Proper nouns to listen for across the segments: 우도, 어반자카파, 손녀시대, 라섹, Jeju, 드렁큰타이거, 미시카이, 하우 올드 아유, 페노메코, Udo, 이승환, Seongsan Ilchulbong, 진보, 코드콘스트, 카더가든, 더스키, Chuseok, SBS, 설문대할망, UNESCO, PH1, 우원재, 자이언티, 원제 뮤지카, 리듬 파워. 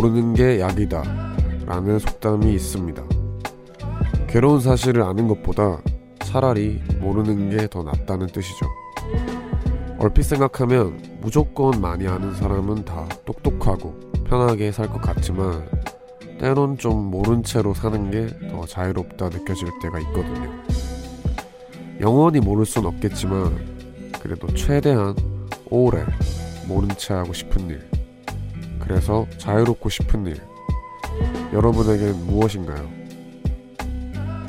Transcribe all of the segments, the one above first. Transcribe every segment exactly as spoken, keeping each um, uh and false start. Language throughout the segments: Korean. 모르는 게 약이다 라는 속담이 있습니다. 괴로운 사실을 아는 것보다 차라리 모르는 게 더 낫다는 뜻이죠. 얼핏 생각하면 무조건 많이 아는 사람은 다 똑똑하고 편하게 살 것 같지만 때론 좀 모른 채로 사는 게 더 자유롭다 느껴질 때가 있거든요. 영원히 모를 순 없겠지만 그래도 최대한 오래 모른 채 하고 싶은 일, 그래서 자유롭고 싶은 일, 여러분에겐 무엇인가요?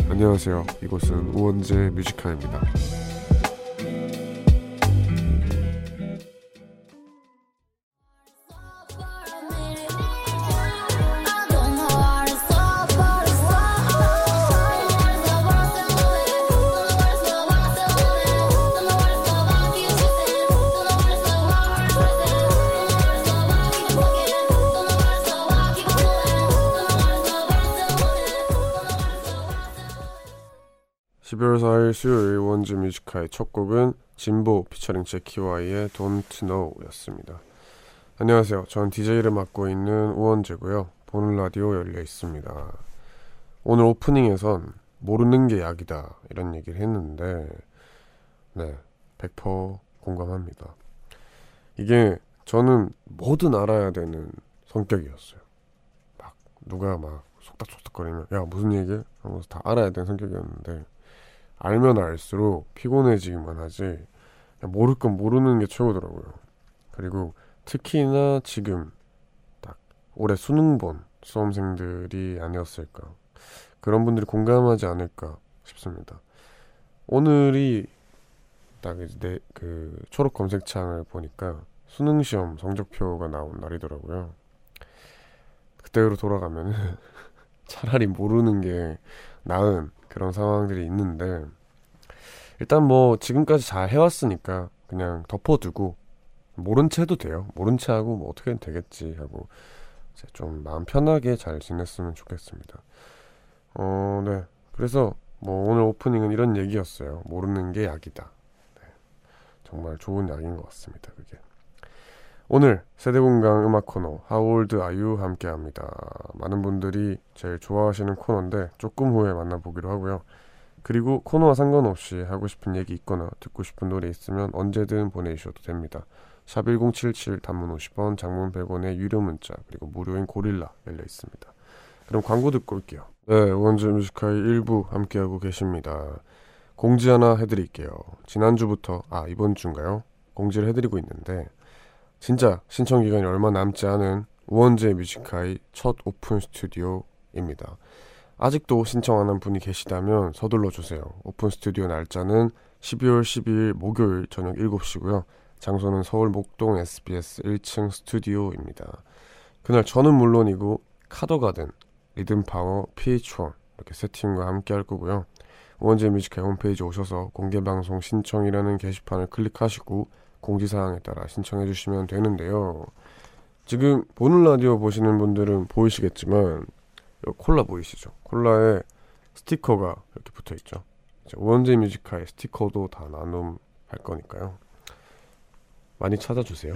안녕하세요. 이곳은 우원재 뮤지카입니다. 십이월 사일 수요일 원제 뮤지카의 첫 곡은 진보 피처링 제키와이의 Don't Know 였습니다. 안녕하세요. 전 디제이를 맡고 있는 우원재고요. 보는 라디오 열려 있습니다. 오늘 오프닝에선 모르는 게 약이다 이런 얘기를 했는데 네, 백 퍼센트 공감합니다. 이게 저는 뭐든 알아야 되는 성격이었어요. 막 누가 막 속닥속닥거리면 야 무슨 얘기야? 하면서 다 알아야 되는 성격이었는데 알면 알수록 피곤해지기만 하지 모를 건 모르는 게 최고더라고요. 그리고 특히나 지금 딱 올해 수능 본 수험생들이 아니었을까, 그런 분들이 공감하지 않을까 싶습니다. 오늘이 딱 이제 내 그 초록 검색창을 보니까 수능 시험 성적표가 나온 날이더라고요. 그때로 돌아가면은 차라리 모르는 게 나은 그런 상황들이 있는데 일단 뭐 지금까지 잘 해왔으니까 그냥 덮어두고 모른 채 해도 돼요. 모른 채 하고 뭐 어떻게든 되겠지 하고 이제 좀 마음 편하게 잘 지냈으면 좋겠습니다. 어, 네. 그래서 뭐 오늘 오프닝은 이런 얘기였어요. 모르는 게 약이다. 네. 정말 좋은 약인 것 같습니다. 그게. 오늘 세대공강 음악 코너 하우 올드 아유 함께합니다. 많은 분들이 제일 좋아하시는 코너인데 조금 후에 만나보기로 하고요. 그리고 코너와 상관없이 하고 싶은 얘기 있거나 듣고 싶은 노래 있으면 언제든 보내주셔도 됩니다. 샵 일공칠칠 단문 오십 원, 장문 백 원의 유료 문자 그리고 무료인 고릴라 열려 있습니다. 그럼 광고 듣고 올게요. 네, 원제 뮤지카의 일부 함께하고 계십니다. 공지 하나 해드릴게요. 지난주부터 아 이번 주인가요? 공지를 해드리고 있는데 진짜 신청기간이 얼마 남지 않은 우원재 뮤지카의 첫 오픈 스튜디오입니다. 아직도 신청 안 한 분이 계시다면 서둘러주세요. 오픈 스튜디오 날짜는 십이월 십이일 목요일 저녁 일곱 시고요. 장소는 서울 목동 에스비에스 일 층 스튜디오입니다. 그날 저는 물론이고 카더가든, 리듬 파워, 피에이치원 이렇게 세 팀과 함께 할 거고요. 우원재 뮤지카 홈페이지 오셔서 공개방송 신청이라는 게시판을 클릭하시고 공지사항에 따라 신청해 주시면 되는데요. 지금 보는 라디오 보시는 분들은 보이시겠지만 콜라 보이시죠? 콜라에 스티커가 이렇게 붙어있죠. 이제 우원재 뮤지카의 스티커도 다 나눔할 거니까요. 많이 찾아주세요.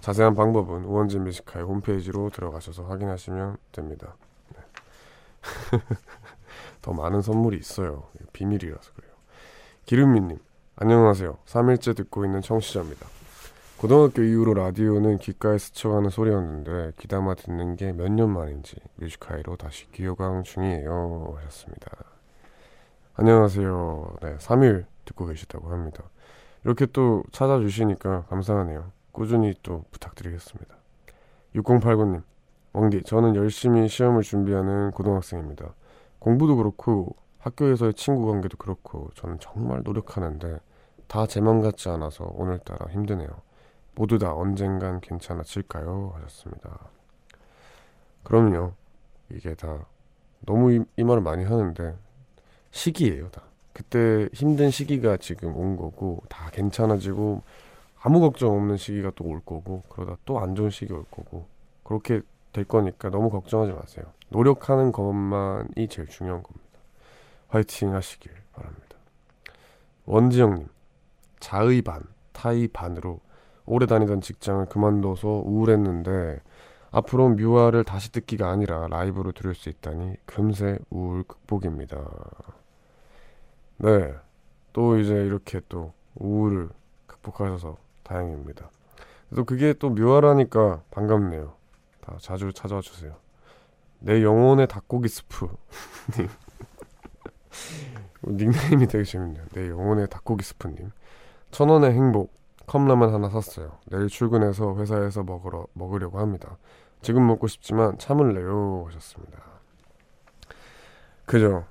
자세한 방법은 우원재 뮤지카의 홈페이지로 들어가셔서 확인하시면 됩니다. 네. 더 많은 선물이 있어요. 비밀이라서 그래요. 기름미님, 안녕하세요. 삼 일째 듣고 있는 청취자입니다. 고등학교 이후로 라디오는 귓가에 스쳐가는 소리였는데 귀담아 듣는 게 몇 년 만인지 뮤지카이로 다시 귀호강 중이에요 하셨습니다. 안녕하세요. 네, 삼 일 듣고 계시다고 합니다. 이렇게 또 찾아주시니까 감사하네요. 꾸준히 또 부탁드리겠습니다. 육공팔구님, 왕디, 저는 열심히 시험을 준비하는 고등학생입니다. 공부도 그렇고 학교에서의 친구 관계도 그렇고 저는 정말 노력하는데 다 제 맘 같지 않아서 오늘따라 힘드네요. 모두 다 언젠간 괜찮아질까요? 하셨습니다. 그럼요. 이게 다 너무 이, 이 말을 많이 하는데 시기예요. 다 그때 힘든 시기가 지금 온 거고 다 괜찮아지고 아무 걱정 없는 시기가 또 올 거고 그러다 또 안 좋은 시기 올 거고 그렇게 될 거니까 너무 걱정하지 마세요. 노력하는 것만이 제일 중요한 겁니다. 화이팅 하시길 바랍니다. 원지영님, 자의 반, 타의 반으로 오래 다니던 직장을 그만둬서 우울했는데 앞으로 뮤화를 다시 듣기가 아니라 라이브로 들을 수 있다니 금세 우울 극복입니다. 네, 또 이제 이렇게 또 우울을 극복하셔서 다행입니다. 또 그게 또 뮤화라니까 반갑네요. 다 자주 찾아와 주세요. 내 영혼의 닭고기 스프 님 닉네임이 되게 재밌네요. 내 영혼의 닭고기 스프님. 천원의 행복. 컵라면 하나 샀어요. 내일 출근해서 회사에서 먹으러, 먹으려고 합니다. 지금 먹고 싶지만 참을래요 하셨습니다. 그죠?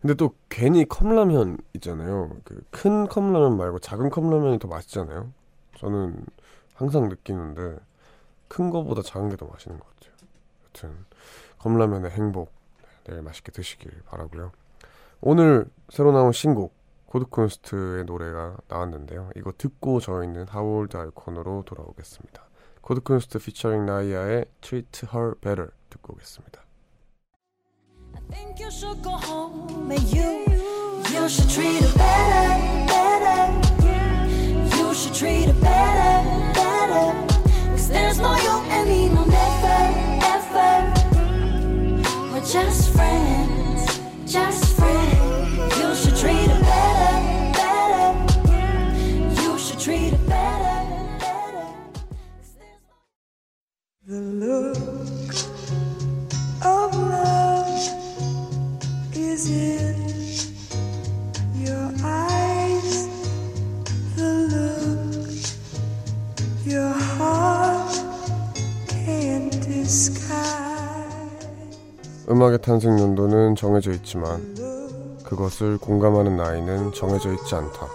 근데 또 괜히 컵라면 있잖아요. 그 큰 컵라면 말고 작은 컵라면이 더 맛있잖아요. 저는 항상 느끼는데 큰 거보다 작은 게 더 맛있는 것 같아요. 여튼 컵라면의 행복 내일 맛있게 드시길 바라고요. 오늘 새로 나온 신곡 코드콘스트의 노래가 나왔는데요. 이거 듣고 저희는 하우 올드 아유 코너로 돌아오겠습니다. 코드콘스트 피처링 나이아의 Treat Her Better 듣고 오겠습니다. I think you should go home and you You should treat her better, better You should treat her better, better Cause there's no you and me, no never, ever We're just friends, just friends You should treat her better The look of love is in your eyes. The look your heart can't disguise. 음악의 탄생 연도는 정해져 있지만 그것을 공감하는 나이는 정해져 있지 않다.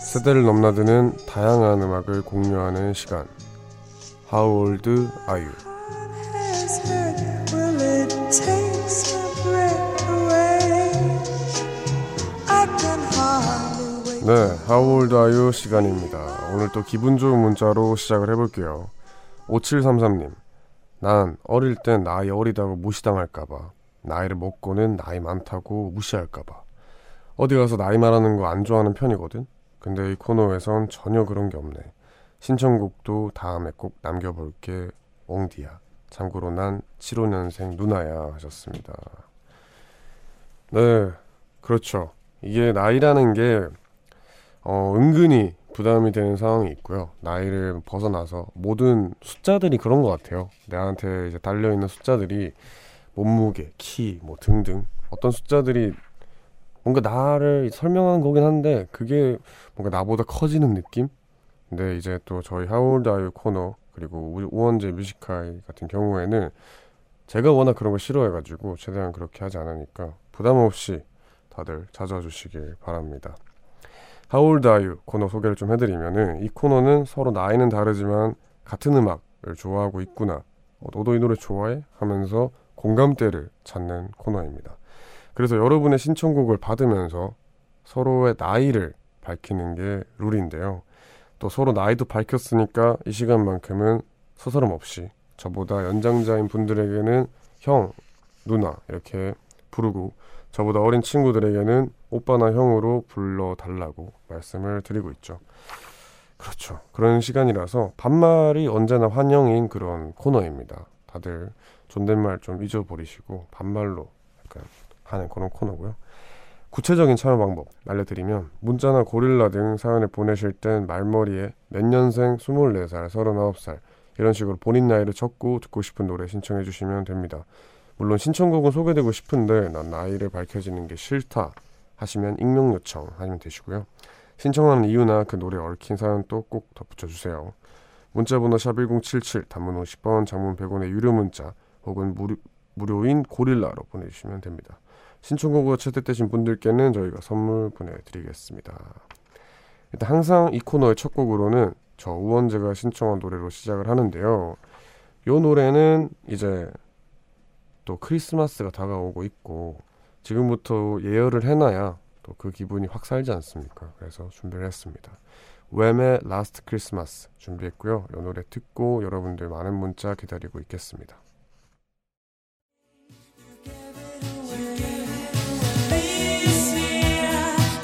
세대를 넘나드는 다양한 음악을 공유하는 시간 How old are you? 네, How old are you 시간입니다. 오늘 또 기분 좋은 문자로 시작을 해볼게요. 오칠삼삼 님, 난 어릴 땐 나이 어리다고 무시당할까봐 나이를 먹고는 나이 많다고 무시할까봐 어디 가서 나이 말하는 거 안 좋아하는 편이거든. 근데 이 코너에선 전혀 그런 게 없네. 신청곡도 다음에 꼭 남겨볼게. 옹디야. 참고로 난 칠십오년생 누나야 하셨습니다. 네, 그렇죠. 이게 나이라는 게 어, 은근히 부담이 되는 상황이 있고요. 나이를 벗어나서 모든 숫자들이 그런 것 같아요. 나한테 이제 달려있는 숫자들이 몸무게, 키, 뭐 등등 어떤 숫자들이 뭔가 나를 설명하는 거긴 한데 그게 뭔가 나보다 커지는 느낌? 근데 이제 또 저희 How Old Are You 코너 그리고 우원재 뮤지카이 같은 경우에는 제가 워낙 그런 걸 싫어해가지고 최대한 그렇게 하지 않으니까 부담 없이 다들 찾아와 주시길 바랍니다. How Old Are You 코너 소개를 좀 해드리면은 이 코너는 서로 나이는 다르지만 같은 음악을 좋아하고 있구나. 어, 너도 이 노래 좋아해? 하면서 공감대를 찾는 코너입니다. 그래서 여러분의 신청곡을 받으면서 서로의 나이를 밝히는 게 룰인데요. 또 서로 나이도 밝혔으니까 이 시간만큼은 서스럼 없이 저보다 연장자인 분들에게는 형, 누나 이렇게 부르고 저보다 어린 친구들에게는 오빠나 형으로 불러달라고 말씀을 드리고 있죠. 그렇죠. 그런 시간이라서 반말이 언제나 환영인 그런 코너입니다. 다들 존댓말 좀 잊어버리시고 반말로 약간 하는 그런 코너고요. 구체적인 참여 방법 알려드리면 문자나 고릴라 등 사연을 보내실 땐 말머리에 몇 년생, 스물네 살, 서른아홉 살 이런 식으로 본인 나이를 적고 듣고 싶은 노래 신청해 주시면 됩니다. 물론 신청곡은 소개되고 싶은데 난 나이를 밝혀지는 게 싫다 하시면 익명 요청 하시면 되시고요. 신청하는 이유나 그 노래에 얽힌 사연도 꼭 덧붙여 주세요. 문자번호 샵일공칠칠 단문 오십 번 장문 백 원의 유료 문자 혹은 무료, 무료인 고릴라로 보내주시면 됩니다. 신청곡으로 채택되신 분들께는 저희가 선물 보내드리겠습니다. 일단 항상 이 코너의 첫 곡으로는 저 우원재가 신청한 노래로 시작을 하는데요. 이 노래는 이제 또 크리스마스가 다가오고 있고 지금부터 예열을 해놔야 또 그 기분이 확 살지 않습니까? 그래서 준비를 했습니다. 웸의 라스트 크리스마스 준비했고요. 이 노래 듣고 여러분들 많은 문자 기다리고 있겠습니다.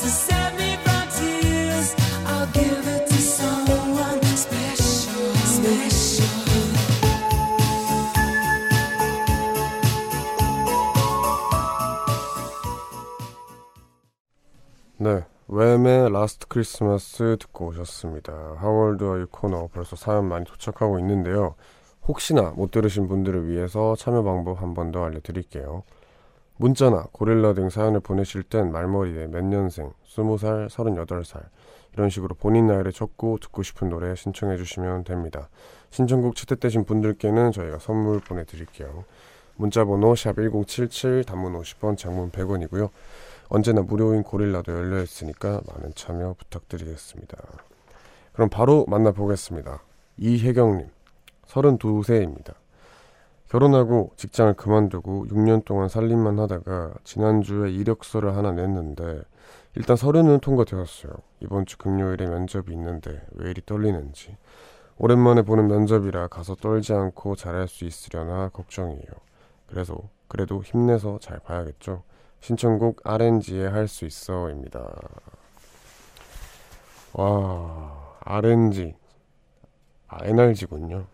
Just 웸의 라스트 크리스마스 듣고 오셨습니다. 하우 올드 아유 코너 벌써 사연 많이 도착하고 있는데요. 혹시나 못 들으신 분들을 위해서 참여 방법 한 번 더 알려드릴게요. 문자나 고릴라 등 사연을 보내실 땐 말머리에 몇 년생, 스무 살, 서른여덟 살 이런 식으로 본인 나이를 적고 듣고 싶은 노래 신청해 주시면 됩니다. 신청곡 채택되신 분들께는 저희가 선물 보내드릴게요. 문자번호 샵 일공칠칠, 단문 오십 원, 장문 백 원이고요. 언제나 무료인 고릴라도 열려있으니까 많은 참여 부탁드리겠습니다. 그럼 바로 만나보겠습니다. 이혜경님, 서른두 세입니다. 결혼하고 직장을 그만두고 육 년 동안 살림만 하다가 지난주에 이력서를 하나 냈는데 일단 서류는 통과되었어요. 이번 주 금요일에 면접이 있는데 왜 이리 떨리는지. 오랜만에 보는 면접이라 가서 떨지 않고 잘할 수 있으려나 걱정이에요. 그래서 그래도 힘내서 잘 봐야겠죠. 신청곡 알 엔 지에 할 수 있어입니다. 와, 알 엔 지, 아, 엔 알 지군요.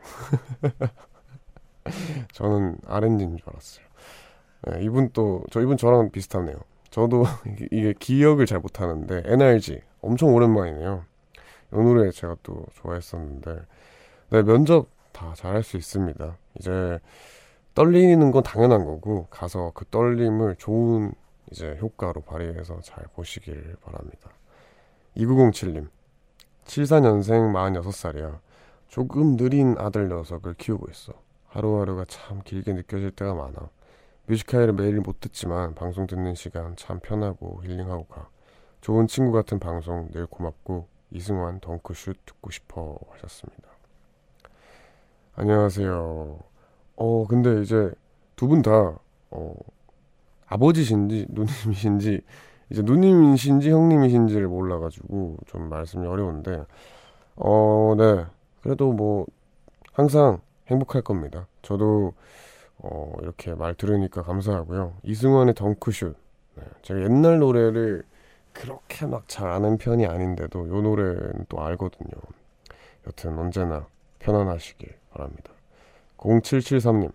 저는 알 엔 지인 줄 알았어요. 네, 이분 또, 저 이분 저랑 비슷하네요. 저도 이게 기억을 잘 못하는데 엔 알 지 엄청 오랜만이네요. 이 노래 제가 또 좋아했었는데, 네, 면접 다 잘할 수 있습니다. 이제 떨리는 건 당연한 거고 가서 그 떨림을 좋은 이제 효과로 발휘해서 잘 보시길 바랍니다. 이구공칠 님, 칠십사 년생 마흔여섯 살이야. 조금 느린 아들 녀석을 키우고 있어. 하루하루가 참 길게 느껴질 때가 많아. 뮤지카이를 매일 못 듣지만 방송 듣는 시간 참 편하고 힐링하고 가. 좋은 친구 같은 방송 늘 고맙고 이승환 덩크슛 듣고 싶어 하셨습니다. 안녕하세요. 어 근데 이제 두 분 다 어, 아버지신지 누님이신지 이제 누님이신지 형님이신지를 몰라가지고 좀 말씀이 어려운데 어 네 그래도 뭐 항상 행복할 겁니다. 저도 어, 이렇게 말 들으니까 감사하고요. 이승환의 덩크슛, 네, 제가 옛날 노래를 그렇게 막 잘 아는 편이 아닌데도 요 노래는 또 알거든요. 여튼 언제나 편안하시길 바랍니다. 공칠칠삼 님,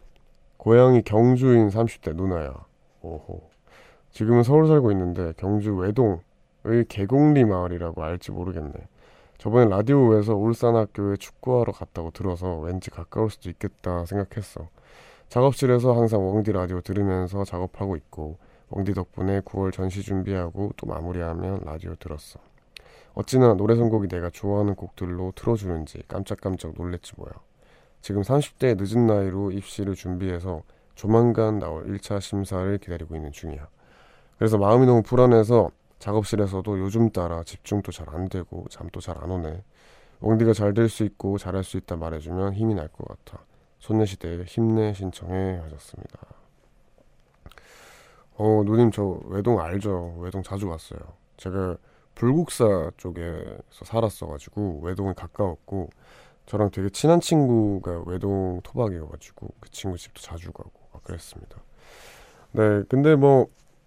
고향이 경주인 삼십 대 누나야. 오호. 지금은 서울 살고 있는데 경주 외동의 개곡리 마을이라고 알지 모르겠네. 저번에 라디오에서 울산학교에 축구하러 갔다고 들어서 왠지 가까울 수도 있겠다 생각했어. 작업실에서 항상 웡디 라디오 들으면서 작업하고 있고 웡디 덕분에 구월 전시 준비하고 또 마무리하면 라디오 들었어. 어찌나 노래 선곡이 내가 좋아하는 곡들로 틀어주는지 깜짝깜짝 놀랬지 뭐야. 지금 삼십 대의 늦은 나이로 입시를 준비해서 조만간 나올 일 차 심사를 기다리고 있는 중이야. 그래서 마음이 너무 불안해서 작업실에서도 요즘 따라 집중도 잘 안 되고 잠도 잘 안 오네. 웡디가 잘 될 수 있고 잘할 수 있다 말해주면 힘이 날 것 같아. 손녀시대 힘내 신청해 하셨습니다. 어 누님 저 외동 알죠. 외동 자주 갔어요. 제가 불국사 쪽에서 살았어가지고 외동이 가까웠고 저랑 되게 친한 친구가 외동 토박이여가지고 그 친구 집도 자주 가고 막 그랬습니다. 네, 근데 뭐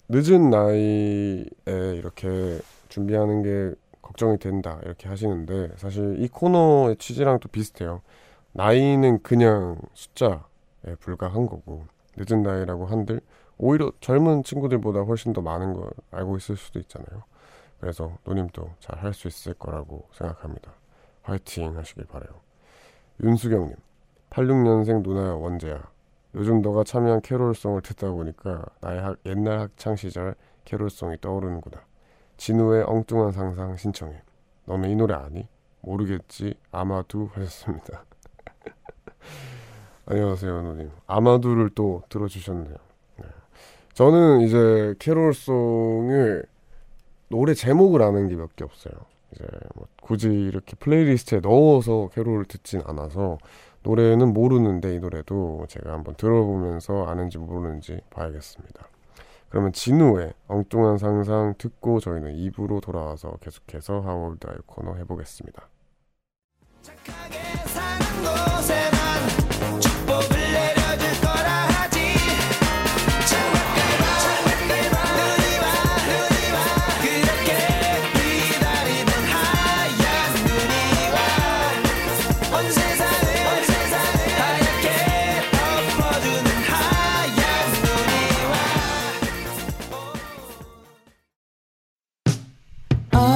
늦은 나이에 이렇게 준비하는 게 걱정이 된다 이렇게 하시는데 사실 이 코너의 취지랑 또 비슷해요. 나이는 그냥 숫자에 불과한 거고 늦은 나이라고 한들 오히려 젊은 친구들보다 훨씬 더 많은 걸 알고 있을 수도 있잖아요. 그래서 누님도 잘 할 수 있을 거라고 생각합니다. 화이팅 하시길 바라요. 윤수경님, 팔십육 년생 누나야 원제야. 요즘 너가 참여한 캐롤송을 듣다 보니까 나의 학, 옛날 학창시절 캐롤송이 떠오르는구나. 진우의 엉뚱한 상상 신청해. 너는 이 노래 아니? 모르겠지? 아마도 하셨습니다. 안녕하세요 누님. 아마도를 또 들어주셨네요. 네. 저는 이제 캐롤송을 노래 제목을 아는 게 몇 개 없어요. 이제 뭐 굳이 이렇게 플레이리스트에 넣어서 캐롤을 듣진 않아서 노래는 모르는데 이 노래도 제가 한번 들어보면서 아는지 모르는지 봐야겠습니다. 그러면 진우의 엉뚱한 상상 듣고 저희는 이 부로 돌아와서 계속해서 하우 올드 아유 코너 해보겠습니다. 착하게 사는 곳에 난 축복을 내려줄 거라 하지. 창밖을 봐, 창밖을 봐, 눈이 와, 눈이 와. 그렇게 기다리던 하얀 눈이 와. 온 세상을 덮어주는 하얀 눈이 와.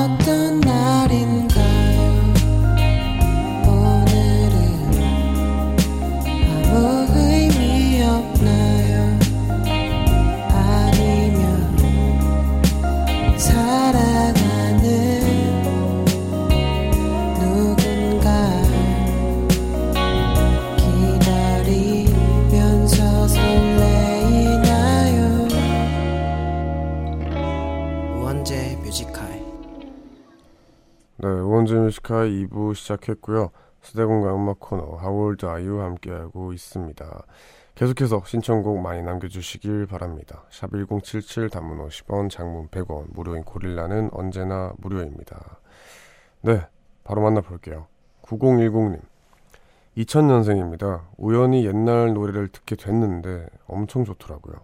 미시카 이 부 시작했고요. 수대공감 음악 코너 하우 올드 아유 함께하고 있습니다. 계속해서 신청곡 많이 남겨주시길 바랍니다. 샵 일공칠칠 단문 오십 원, 장문 백 원, 무료인 고릴라는 언제나 무료입니다. 네, 바로 만나볼게요. 구공일공님, 이천년생입니다. 우연히 옛날 노래를 듣게 됐는데 엄청 좋더라고요.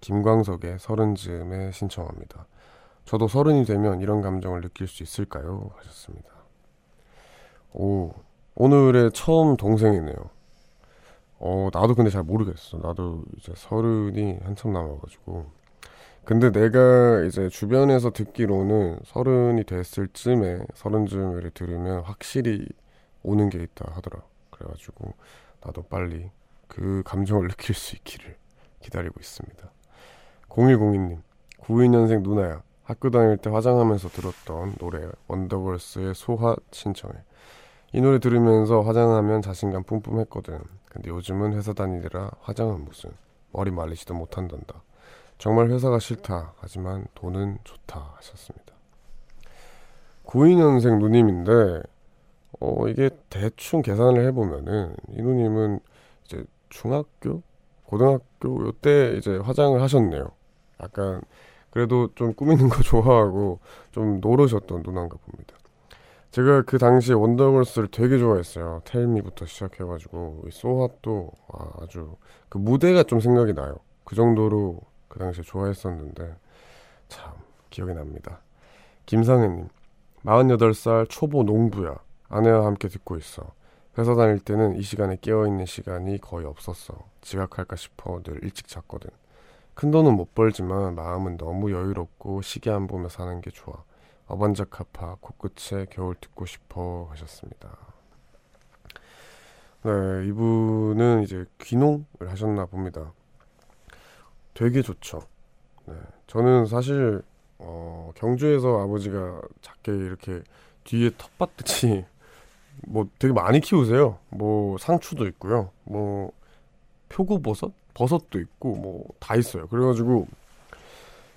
김광석의 서른즈음에 신청합니다. 저도 서른이 되면 이런 감정을 느낄 수 있을까요? 하셨습니다. 오, 오늘의 처음 동생이네요. 어, 나도 근데 잘 모르겠어. 나도 이제 서른이 한참 남아가지고. 근데 내가 이제 주변에서 듣기로는 서른이 됐을 쯤에, 서른 쯤에 들으면 확실히 오는 게 있다 하더라. 그래가지고 나도 빨리 그 감정을 느낄 수 있기를 기다리고 있습니다. 공일공이님, 구십이년생 누나야. 학교 다닐 때 화장하면서 들었던 노래 원더걸스의 소화 신청해. 이 노래 들으면서 화장하면 자신감 뿜뿜 했거든. 근데 요즘은 회사 다니느라 화장은 무슨 머리 말리지도 못한단다. 정말 회사가 싫다. 하지만 돈은 좋다. 하셨습니다. 구십이년생 누님인데 어 이게 대충 계산을 해보면은 이 누님은 이제 중학교? 고등학교? 요때 이제 화장을 하셨네요. 약간 그래도 좀 꾸미는 거 좋아하고 좀 노르셨던 누나인가 봅니다. 제가 그 당시에 원더걸스를 되게 좋아했어요. 텔미부터 시작해가지고 소핫도 아주 그 무대가 좀 생각이 나요. 그 정도로 그 당시에 좋아했었는데 참 기억이 납니다. 김상현님, 마흔여덟 살 초보 농부야. 아내와 함께 듣고 있어. 회사 다닐 때는 이 시간에 깨어있는 시간이 거의 없었어. 지각할까 싶어 늘 일찍 잤거든. 큰 돈은 못 벌지만 마음은 너무 여유롭고 시계 안 보며 사는 게 좋아. 어반자카파 코끝에 겨울 듣고 싶어. 하셨습니다. 네, 이분은 이제 귀농을 하셨나 봅니다. 되게 좋죠. 네, 저는 사실 어, 경주에서 아버지가 작게 이렇게 뒤에 텃밭듯이 뭐 되게 많이 키우세요. 뭐 상추도 있고요, 뭐 표고버섯? 버섯도 있고 뭐 다 있어요. 그래가지고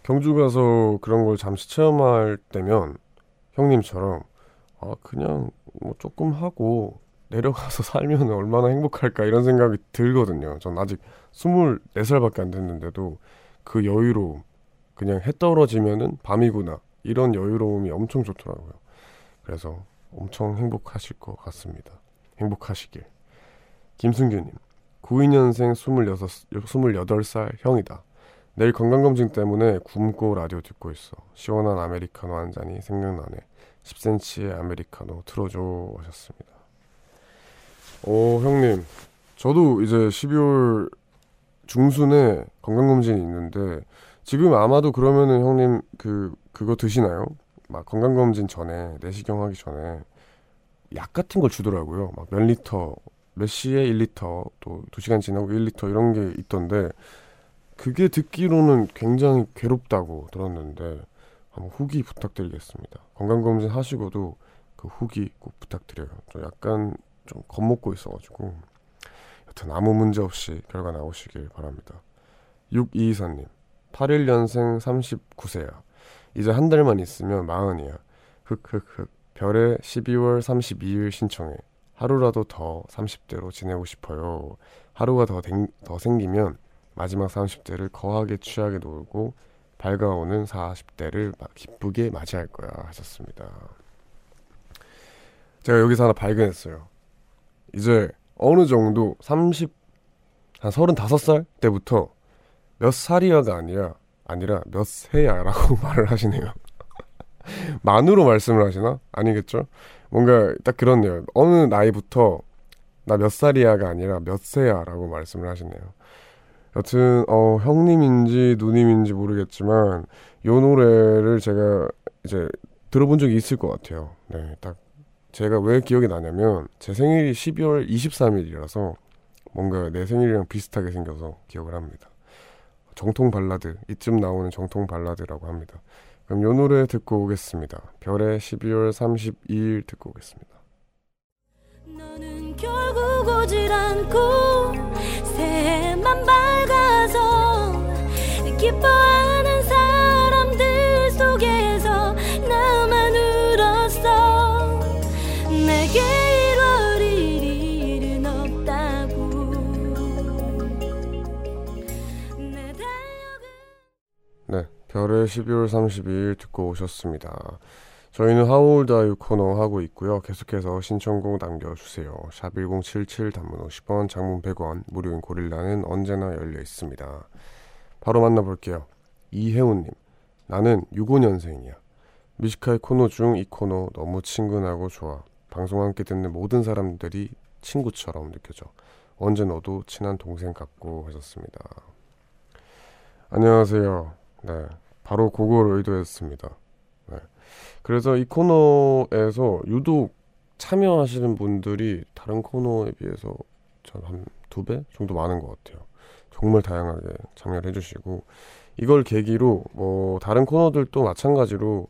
경주 가서 그런 걸 잠시 체험할 때면 형님처럼 아 그냥 뭐 조금 하고 내려가서 살면 얼마나 행복할까 이런 생각이 들거든요. 전 아직 스물네 살밖에 안 됐는데도 그 여유로움, 그냥 해 떨어지면은 밤이구나 이런 여유로움이 엄청 좋더라고요. 그래서 엄청 행복하실 것 같습니다. 행복하시길. 김승규님, 구십이년생 스물여섯, 스물여덟 살 형이다. 내일 건강검진 때문에 굶고 라디오 듣고 있어. 시원한 아메리카노 한 잔이 생각나네. 십 센티미터의 아메리카노 틀어줘. 하셨습니다. 오, 형님, 저도 이제 십이월 중순에 건강검진이 있는데 지금 아마도 그러면은 형님 그, 그거 드시나요? 막 건강검진 전에, 내시경 하기 전에 약 같은 걸 주더라고요. 막 몇 리터, 몇 시에 일 리터, 또 두 시간 지나고 일 리터 이런 게 있던데 그게 듣기로는 굉장히 괴롭다고 들었는데 한번 후기 부탁드리겠습니다. 건강검진 하시고도 그 후기 꼭 부탁드려요. 저 약간 좀 겁먹고 있어가지고 여튼 아무 문제 없이 결과 나오시길 바랍니다. 육이이사님, 팔십일년생 삼십구 세야. 이제 한 달만 있으면 마흔이야. 흑흑흑. 별의 십이월 삼십이일 신청해. 하루라도 더 삼십 대로 지내고 싶어요. 하루가 더, 댕, 더 생기면 마지막 삼십 대를 거하게 취하게 놀고 밝아오는 사십 대를 기쁘게 맞이할 거야. 하셨습니다. 제가 여기서 하나 발견했어요. 이제 어느 정도 삼십, 한 서른다섯 살 때부터 몇 살이야가 아니라 아니라 몇 세야라고 말을 하시네요. 만으로 말씀을 하시나? 아니겠죠? 뭔가 딱 그렇네요. 어느 나이부터 나 몇 살이야가 아니라 몇 세야라고 말씀을 하시네요. 여튼 어, 형님인지 누님인지 모르겠지만 요 노래를 제가 이제 들어본 적이 있을 것 같아요. 네, 딱 제가 왜 기억이 나냐면 제 생일이 십이월 이십삼일이라서 뭔가 내 생일이랑 비슷하게 생겨서 기억을 합니다. 정통 발라드, 이쯤 나오는 정통 발라드라고 합니다. 그럼 요 노래 듣고 오겠습니다. 별의 십이월 삼십이일 듣고 오겠습니다. 너는 결국 오질 않고 새해만 밝아서 기뻐하는 사람들 속에서 나만 울었어. 달의 십이월 삼십이일 듣고 오셨습니다. 저희는 하우 올드 아유 코너 하고 있고요. 계속해서 신청곡 남겨주세요. 샵 일공칠칠 단문 오십 원, 장문 백 원, 무료인 고릴라는 언제나 열려 있습니다. 바로 만나볼게요. 이혜훈님, 나는 육십오년생이야. 미시카이 코너 중 이 코너 너무 친근하고 좋아. 방송 함께 듣는 모든 사람들이 친구처럼 느껴져. 언제 너도 친한 동생 같고 하셨습니다. 안녕하세요. 네, 바로 그걸 의도했습니다. 네. 그래서 이 코너에서 유독 참여하시는 분들이 다른 코너에 비해서 전 한 두 배 정도 많은 것 같아요. 정말 다양하게 참여를 해주시고, 이걸 계기로 뭐 다른 코너들도 마찬가지로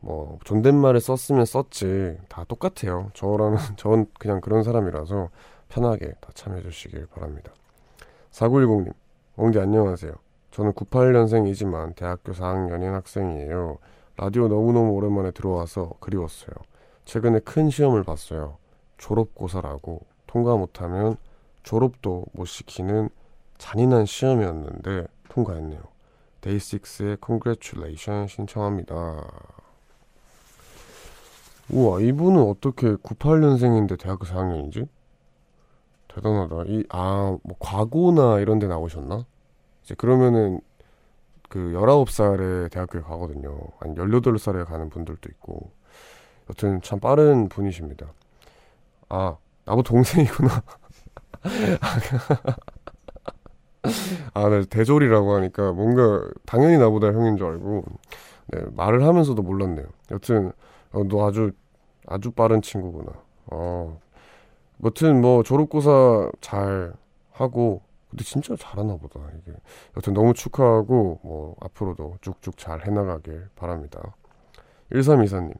뭐 존댓말을 썼으면 썼지 다 똑같아요. 저라는 전 그냥 그런 사람이라서 편하게 다 참여해주시길 바랍니다. 사구일공님, 엉디 안녕하세요. 저는 구십팔년생이지만 대학교 사학년인 학생이에요. 라디오 너무너무 오랜만에 들어와서 그리웠어요. 최근에 큰 시험을 봤어요. 졸업고사라고 통과 못하면 졸업도 못 시키는 잔인한 시험이었는데 통과했네요. 데이식스의 Congratulations 신청합니다. 우와, 이분은 어떻게 구십팔년생인데 대학교 사학년인지? 대단하다. 이, 아, 뭐 과고나 이런 데 나오셨나? 이제 그러면은 그 열아홉 살에 대학교에 가거든요. 아니 열여덟 살에 가는 분들도 있고. 여튼 참 빠른 분이십니다. 아, 나보다 동생이구나. 아, 네, 대졸이라고 하니까 뭔가 당연히 나보다 형인 줄 알고, 네, 말을 하면서도 몰랐네요. 여튼 어, 너 아주 아주 빠른 친구구나. 어, 여튼 뭐 졸업고사 잘 하고, 근데 진짜 잘하나 보다 이게. 여튼 너무 축하하고 뭐 앞으로도 쭉쭉 잘 해나가길 바랍니다. 일삼이사님,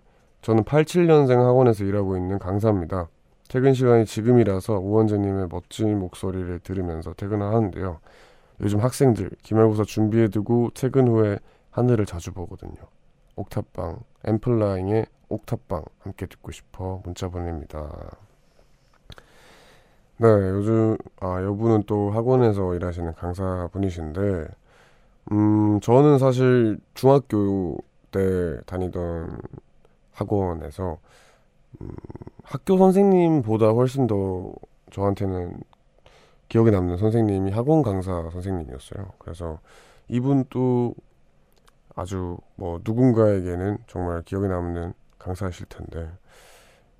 저는 팔십칠년생 학원에서 일하고 있는 강사입니다. 퇴근 시간이 지금이라서 우원재님의 멋진 목소리를 들으면서 퇴근을 하는데요. 요즘 학생들 기말고사 준비해두고 퇴근 후에 하늘을 자주 보거든요. 옥탑방, 엠플라잉의 옥탑방 함께 듣고 싶어 문자 보냅니다. 네, 요즘 아 여분은 또 학원에서 일하시는 강사분이신데, 음 저는 사실 중학교 때 다니던 학원에서 음, 학교 선생님보다 훨씬 더 저한테는 기억에 남는 선생님이 학원 강사 선생님이었어요. 그래서 이분도 아주 뭐 누군가에게는 정말 기억에 남는 강사이실 텐데,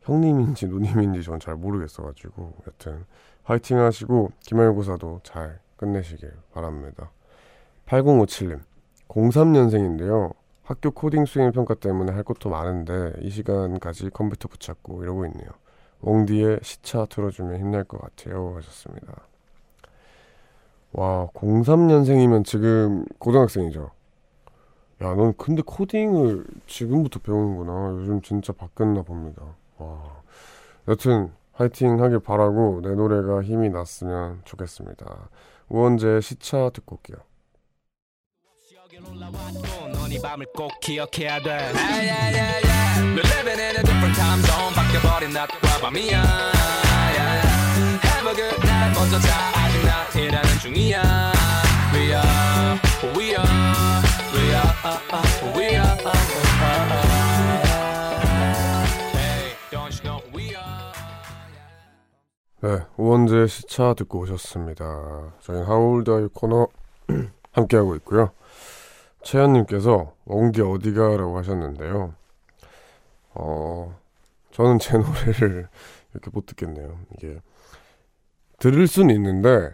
형님인지 누님인지 전 잘 모르겠어가지고, 여튼 화이팅 하시고 기말고사도 잘 끝내시길 바랍니다. 팔공오칠님, 공삼년생인데요. 학교 코딩 수행 평가 때문에 할 것도 많은데 이 시간까지 컴퓨터 붙잡고 이러고 있네요. 웡디에 시차 틀어주면 힘날 것 같아요 하셨습니다. 와, 공삼년생이면 지금 고등학생이죠. 야, 넌 근데 코딩을 지금부터 배우는구나. 요즘 진짜 바뀌었나 봅니다. 와, 여튼 화이팅 하길 바라고 내 노래가 힘이 났으면 좋겠습니다. 우원재 시차 듣고 올게요. 넌이 밤을 꼭 기억해야 돼. Yeah, yeah, yeah, yeah. We're living in a different time zone. 바뀌어버린 낮과 밤이야. Yeah. Have a good night. 먼저 자. 아직 나 일하는 중이야. We are, we are, we are, uh, we are. Uh, uh, uh. 네, 우원재 시차 듣고 오셨습니다. 저희는 하우 올드 아유 코너 함께하고 있고요. 채연님께서 엉디 어디가? 라고 하셨는데요. 어, 저는 제 노래를 이렇게 못 듣겠네요. 이게 들을 순 있는데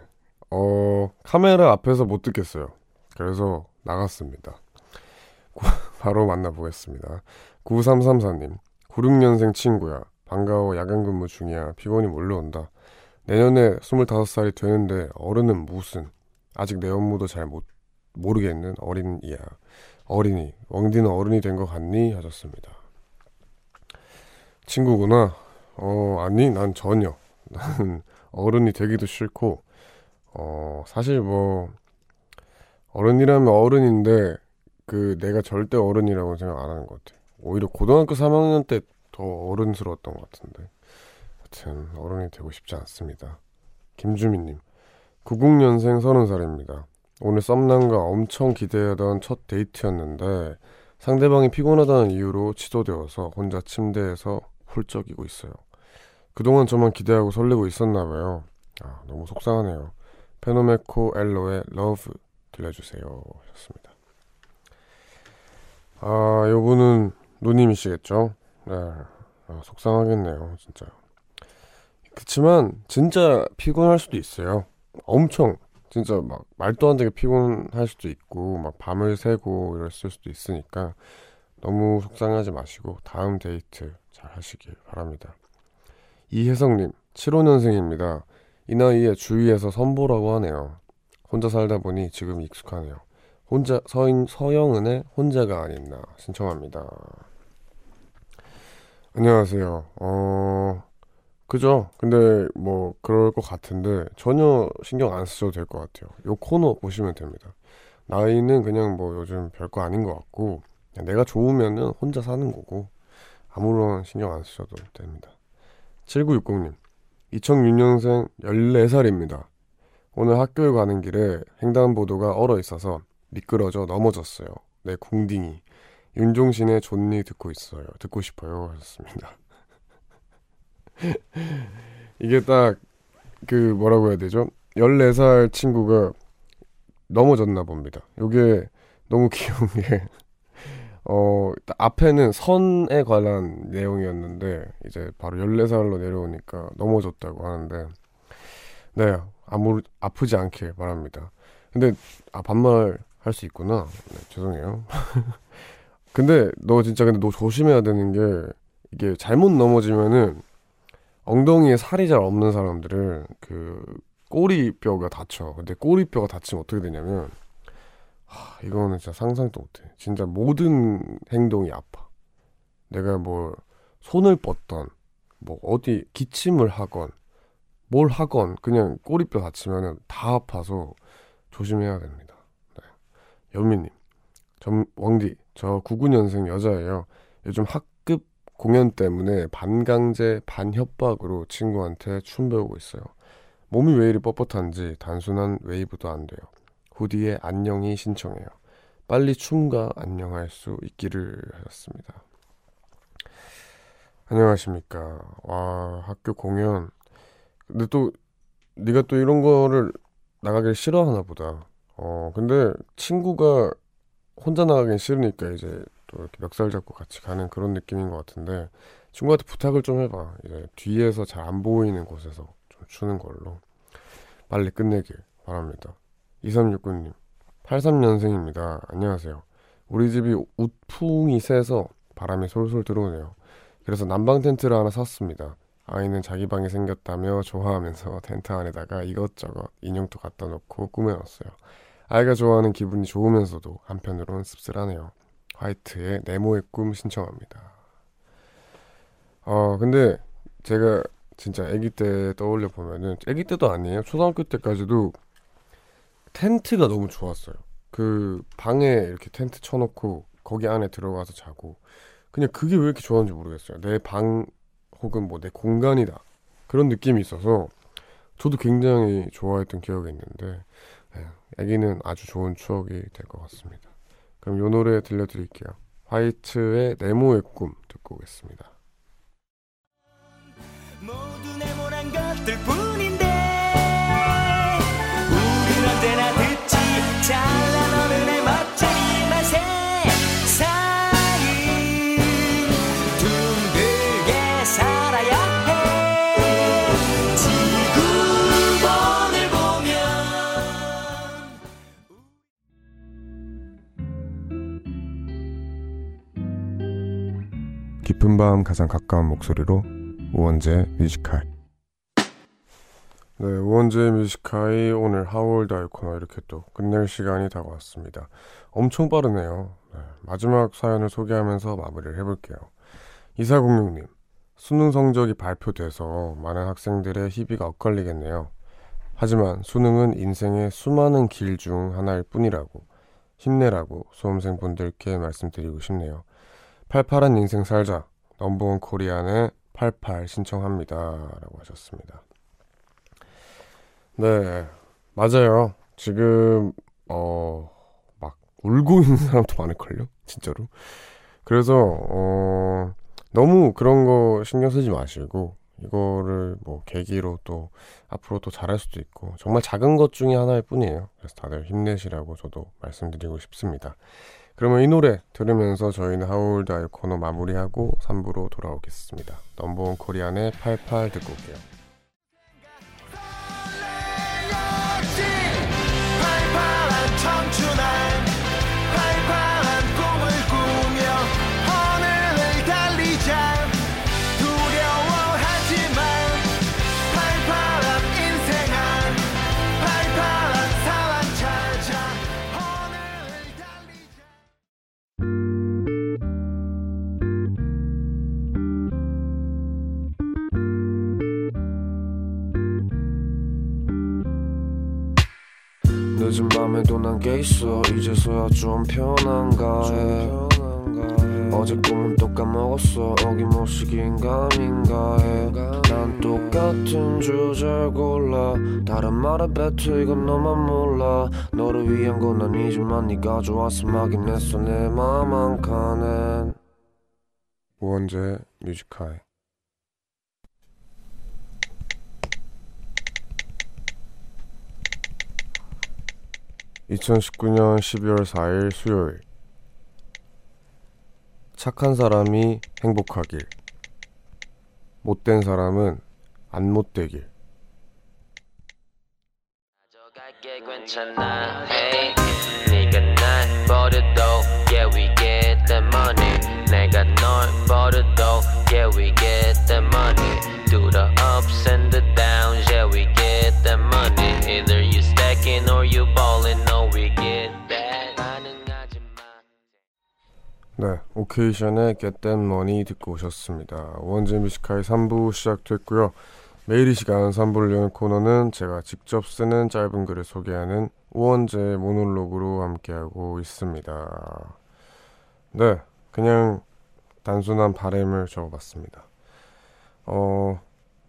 어, 카메라 앞에서 못 듣겠어요. 그래서 나갔습니다. 바로 만나보겠습니다. 구삼삼사님, 구십육년생 친구야. 반가워. 야간 근무 중이야. 피곤이 몰려온다. 내년에 스물다섯 살이 되는데 어른은 무슨. 아직 내 업무도 잘 못, 모르겠는 어린이야. 어린이. 엉디는 어른이 된 것 같니? 하셨습니다. 친구구나. 어, 아니, 난 전혀. 난 어른이 되기도 싫고, 어, 사실 뭐, 어른이라면 어른인데, 그, 내가 절대 어른이라고 생각 안 하는 것 같아. 오히려 고등학교 삼학년 때 더 어른스러웠던 것 같은데, 하여튼 어른이 되고 싶지 않습니다. 김주민님, 구십년생 서른 살입니다. 오늘 썸남과 엄청 기대하던 첫 데이트였는데 상대방이 피곤하다는 이유로 취소되어서 혼자 침대에서 훌쩍이고 있어요. 그동안 저만 기대하고 설레고 있었나봐요. 아, 너무 속상하네요. 페노메코 엘로의 러브 들려주세요 하셨습니다. 아, 요분은 누님이시겠죠? 네, 아, 속상하겠네요 진짜. 그치만 진짜 피곤할 수도 있어요. 엄청 진짜 막 말도 안 되게 피곤할 수도 있고 막 밤을 새고 이랬을 수도 있으니까 너무 속상하지 마시고 다음 데이트 잘 하시길 바랍니다. 이혜성님, 칠십오년생입니다. 이 나이에 주위에서 선보라고 하네요. 혼자 살다 보니 지금 익숙하네요. 혼자 서인, 서영은의 혼자가 아닌나 신청합니다. 안녕하세요. 어... 그죠? 근데 뭐 그럴 것 같은데 전혀 신경 안 쓰셔도 될 것 같아요. 요 코너 보시면 됩니다. 나이는 그냥 뭐 요즘 별거 아닌 것 같고 내가 좋으면은 혼자 사는 거고 아무런 신경 안 쓰셔도 됩니다. 칠구육공님, 이천육년생 열네살입니다. 오늘 학교에 가는 길에 횡단보도가 얼어 있어서 미끄러져 넘어졌어요. 내 궁딩이. 윤종신의 존니 듣고 있어요. 듣고 싶어요 하셨습니다. 이게 딱 그 뭐라고 해야 되죠? 열네 살 친구가 넘어졌나 봅니다. 요게 너무 귀여운 게 어, 앞에는 선에 관한 내용이었는데 이제 바로 열네 살로 내려오니까 넘어졌다고 하는데 네, 아무, 아프지 않길 바랍니다. 근데 아 반말 할 수 있구나. 네, 죄송해요. 근데 너 진짜 근데 너 조심해야 되는 게 이게 잘못 넘어지면은 엉덩이에 살이 잘 없는 사람들은 그 꼬리뼈가 다쳐. 근데 꼬리뼈가 다치면 어떻게 되냐면 하, 이거는 진짜 상상도 못해. 진짜 모든 행동이 아파. 내가 뭐 손을 뻗던 뭐 어디 기침을 하건 뭘 하건 그냥 꼬리뼈 다치면 다 아파서 조심해야 됩니다. 네. 연미님, 왕디, 저 구십구년생 여자예요. 요즘 학 공연 때문에 반강제 반협박으로 친구한테 춤 배우고 있어요. 몸이 왜 이리 뻣뻣한지 단순한 웨이브도 안 돼요. 후디의 안녕이 신청해요. 빨리 춤과 안녕할 수 있기를 하였습니다. 안녕하십니까. 와, 학교 공연. 근데 또 네가 또 이런 거를 나가길 싫어하나 보다. 어, 근데 친구가 혼자 나가긴 싫으니까 이제 이렇게 멱살 잡고 같이 가는 그런 느낌인 것 같은데 친구한테 부탁을 좀 해봐. 이제 뒤에서 잘 안 보이는 곳에서 좀 추는 걸로 빨리 끝내길 바랍니다. 이삼육구님, 팔십삼년생입니다. 안녕하세요. 우리 집이 우풍이 세서 바람이 솔솔 들어오네요. 그래서 난방 텐트를 하나 샀습니다. 아이는 자기 방이 생겼다며 좋아하면서 텐트 안에다가 이것저것 인형도 갖다 놓고 꾸며놨어요. 아이가 좋아하는 기분이 좋으면서도 한편으로는 씁쓸하네요. 화이트의 네모의 꿈 신청합니다. 어, 근데 제가 진짜 아기 때 떠올려 보면은 아기 때도 아니에요. 초등학교 때까지도 텐트가 너무 좋았어요. 그 방에 이렇게 텐트 쳐놓고 거기 안에 들어가서 자고 그냥 그게 왜 이렇게 좋았는지 모르겠어요. 내 방 혹은 뭐 내 공간이다 그런 느낌이 있어서 저도 굉장히 좋아했던 기억이 있는데 아기는 아주 좋은 추억이 될 것 같습니다. 그럼 요 노래 들려드릴게요. 화이트의 네모의 꿈 듣고 오겠습니다. 모두 네모난 것들 뿐인데 우린 언제나 듣지 잘난 어른의 멋쟁이 맛에 사이 둥글게 살아야 해. 지구본을 보면 깊은 밤 가장 가까운 목소리로 우원재 뮤지카이. 네, 우원재 뮤지카이 오늘 하우 올드 아유 코너 이렇게 또 끝낼 시간이 다가왔습니다. 엄청 빠르네요. 네, 마지막 사연을 소개하면서 마무리를 해볼게요. 이사공육님, 수능 성적이 발표돼서 많은 학생들의 희비가 엇갈리겠네요. 하지만 수능은 인생의 수많은 길 중 하나일 뿐이라고 힘내라고 수험생분들께 말씀드리고 싶네요. 팔팔한 인생 살자. 넘버원 코리안의 팔팔 신청합니다 라고 하셨습니다. 네, 맞아요. 지금 어, 막 울고 있는 사람도 많을걸요? 진짜로. 그래서 어, 너무 그런 거 신경 쓰지 마시고 이거를 뭐 계기로 또 앞으로 또 잘할 수도 있고 정말 작은 것 중에 하나일 뿐이에요. 그래서 다들 힘내시라고 저도 말씀드리고 싶습니다. 그러면 이 노래 들으면서 저희는 하우 올드 아유 코너 마무리하고 삼 부로 돌아오겠습니다. 넘버원 코리안의 팔팔 듣고 올게요. 늦은 밤에도 난 깨 있어 이제서야 좀 편한가 해 어제 꿈은 또 까먹었어 어김없이 긴가민가 해 난 똑같은 주제를 골라 다른 말에 뱉어 이건 너만 몰라 너를 위한 건 아니지만 네가 좋아서 막인 했어 내 맘 한 칸엔 우원재 뮤지카이 이천십구 년 십이월 사일 수요일 착한 사람이 행복하길 못된 사람은 안 못되길 가져갈게 괜찮아 hey 네가 날 버려도 yeah we get the money 내가 널 버려도 yeah we get the money through the ups and the downs yeah we get the money either you stacking or you balling 네, 오케이션의 Get That Money 듣고 오셨습니다. 원제 뮤지카의 삼 부 시작됐고요. 매일 이 시간 삼 부를 여는 코너는 제가 직접 쓰는 짧은 글을 소개하는 우원재의 모놀로그로 함께하고 있습니다. 네, 그냥 단순한 바램을 적어봤습니다. 어,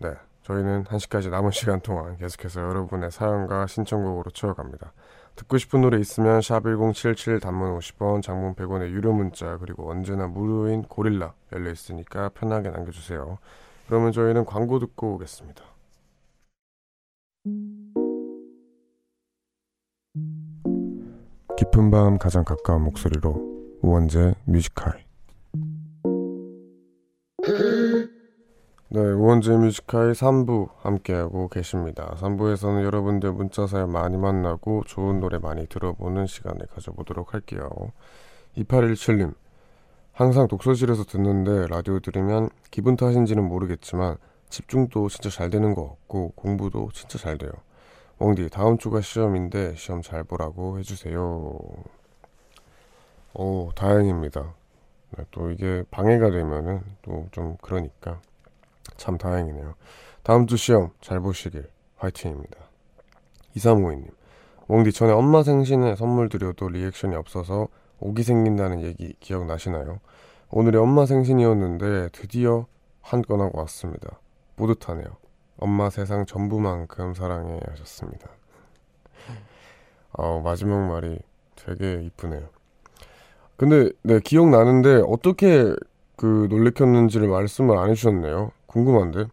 네, 저희는 한 시까지 남은 시간 동안 계속해서 여러분의 사연과 신청곡으로 채워갑니다. 듣고 싶은 노래 있으면 샵 일공칠칠 단문 오십 원 장문 백 원의 유료 문자 그리고 언제나 무료인 고릴라 열려있으니까 편하게 남겨주세요. 그러면 저희는 광고 듣고 오겠습니다. 깊은 밤 가장 가까운 목소리로 우원재 뮤지카이 네, 우원재 뮤지카의 삼 부 함께하고 계십니다. 삼 부에서는 여러분들 문자사연 많이 만나고 좋은 노래 많이 들어보는 시간을 가져보도록 할게요. 이팔일칠 님 항상 독서실에서 듣는데 라디오 들으면 기분 탓인지는 모르겠지만 집중도 진짜 잘 되는 것 같고 공부도 진짜 잘 돼요. 웡디 다음 주가 시험인데 시험 잘 보라고 해주세요. 오, 다행입니다. 네, 또 이게 방해가 되면은 또 좀 그러니까 참 다행이네요. 다음주 시험 잘 보시길 화이팅입니다. 이삼오이 님 웡디 전에 엄마 생신에 선물 드려도 리액션이 없어서 오기 생긴다는 얘기 기억나시나요? 오늘이 엄마 생신이었는데 드디어 한 건 하고 왔습니다. 뿌듯하네요. 엄마 세상 전부만큼 사랑해 하셨습니다. 어, 마지막 말이 되게 이쁘네요. 근데 네 기억나는데 어떻게 그 놀래켰는지를 말씀을 안 해주셨네요. 궁금한데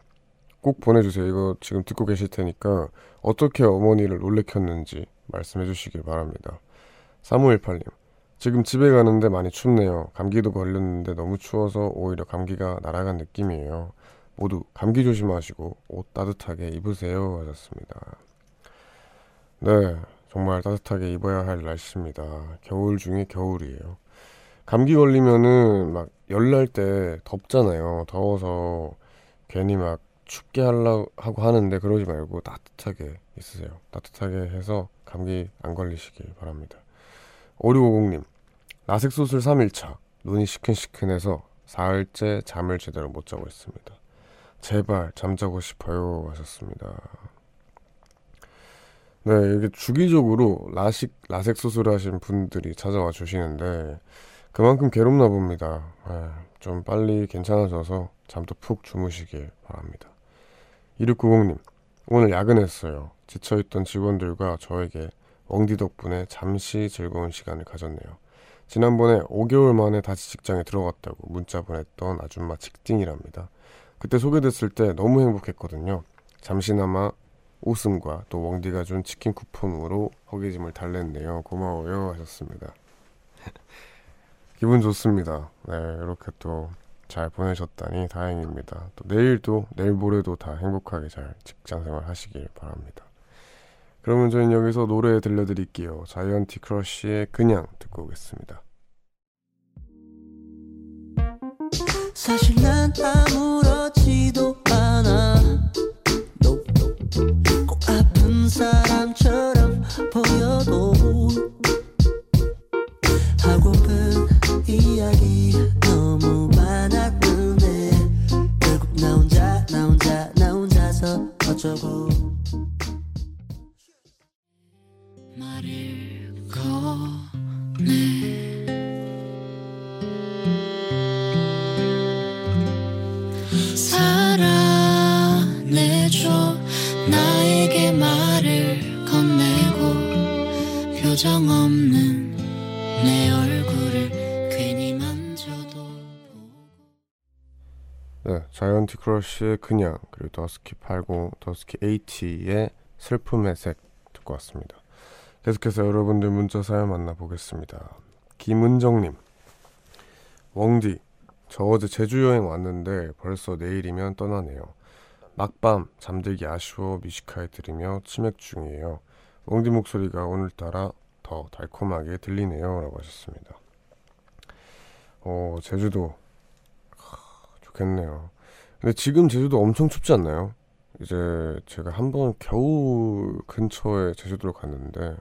꼭 보내주세요. 이거 지금 듣고 계실 테니까 어떻게 어머니를 놀래켰는지 말씀해 주시길 바랍니다. 삼오일팔 님 지금 집에 가는데 많이 춥네요. 감기도 걸렸는데 너무 추워서 오히려 감기가 날아간 느낌이에요. 모두 감기 조심하시고 옷 따뜻하게 입으세요 하셨습니다. 네 정말 따뜻하게 입어야 할 날씨입니다. 겨울 중에 겨울이에요. 감기 걸리면은 막 열날 때 덥잖아요. 더워서 괜히 막 춥게 하려고 하고 하는데 그러지 말고 따뜻하게 있으세요. 따뜻하게 해서 감기 안 걸리시길 바랍니다. 오육오공 님 라섹소술 삼 일차 눈이 시큰시큰해서 사흘째 잠을 제대로 못 자고 있습니다. 제발 잠자고 싶어요 하셨습니다. 네 이게 주기적으로 라식, 라섹소술 하신 분들이 찾아와 주시는데 그만큼 괴롭나 봅니다. 좀 빨리 괜찮아져서 잠도 푹 주무시길 바랍니다. 이육구공 님 오늘 야근했어요. 지쳐있던 직원들과 저에게 웡디 덕분에 잠시 즐거운 시간을 가졌네요. 지난번에 오 개월 만에 다시 직장에 들어갔다고 문자 보냈던 아줌마 직딩이랍니다. 그때 소개됐을 때 너무 행복했거든요. 잠시나마 웃음과 또 웡디가 준 치킨 쿠폰으로 허기짐을 달랬네요. 고마워요 하셨습니다. 기분 좋습니다. 네, 이렇게 또 잘 보내셨다니 다행입니다. 또 내일도 내일 모레도 다 행복하게 잘 직장생활 하시길 바랍니다. 그러면 저희는 여기서 노래 들려드릴게요. 자이언티 크러쉬의 그냥 듣고 오겠습니다. 사실 난 아무렇지도 않아. 꼭 아픈 사람처럼 보여도 하고픈 이야기 너무 많았는데 결국 나 혼자 나 혼자 나 혼자서 어쩌고 말을 꺼내. 사랑해줘 나에게 말을 건네고 표정 없는 내 얼굴을 괜히 만져도. 네, 자이언티 크러쉬의 그냥 그리고 더스키 팔십, 더스키 팔십의 슬픔의 색 듣고 왔습니다. 계속해서 여러분들 문자 사연 만나보겠습니다. 김은정님, 웡디 저 어제 제주 여행 왔는데 벌써 내일이면 떠나네요. 막밤 잠들기 아쉬워 뮤지카이 들으며 치맥 중이에요. 웡디 목소리가 오늘따라 더 달콤하게 들리네요 라고 하셨습니다. 어, 제주도 하, 좋겠네요. 근데 지금 제주도 엄청 춥지 않나요? 이제 제가 한번 겨울 근처에 제주도를 갔는데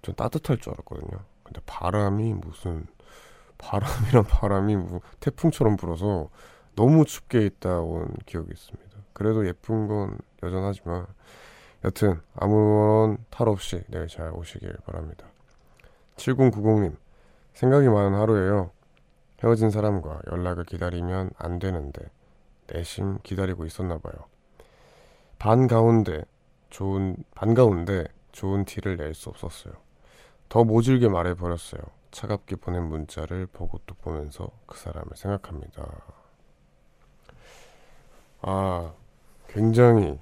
전 따뜻할 줄 알았거든요. 근데 바람이 무슨 바람이란 바람이 뭐 태풍처럼 불어서 너무 춥게 있다 온 기억이 있습니다. 그래도 예쁜 건 여전하지만 여튼 아무런 탈 없이 내일 잘 오시길 바랍니다. 칠공구공님 생각이 많은 하루예요. 헤어진 사람과 연락을 기다리면 안 되는데 내심 기다리고 있었나 봐요. 반 가운데 좋은 반 가운데 좋은 티를 낼 수 없었어요. 더 모질게 말해버렸어요. 차갑게 보낸 문자를 보고 또 보면서 그 사람을 생각합니다. 아, 굉장히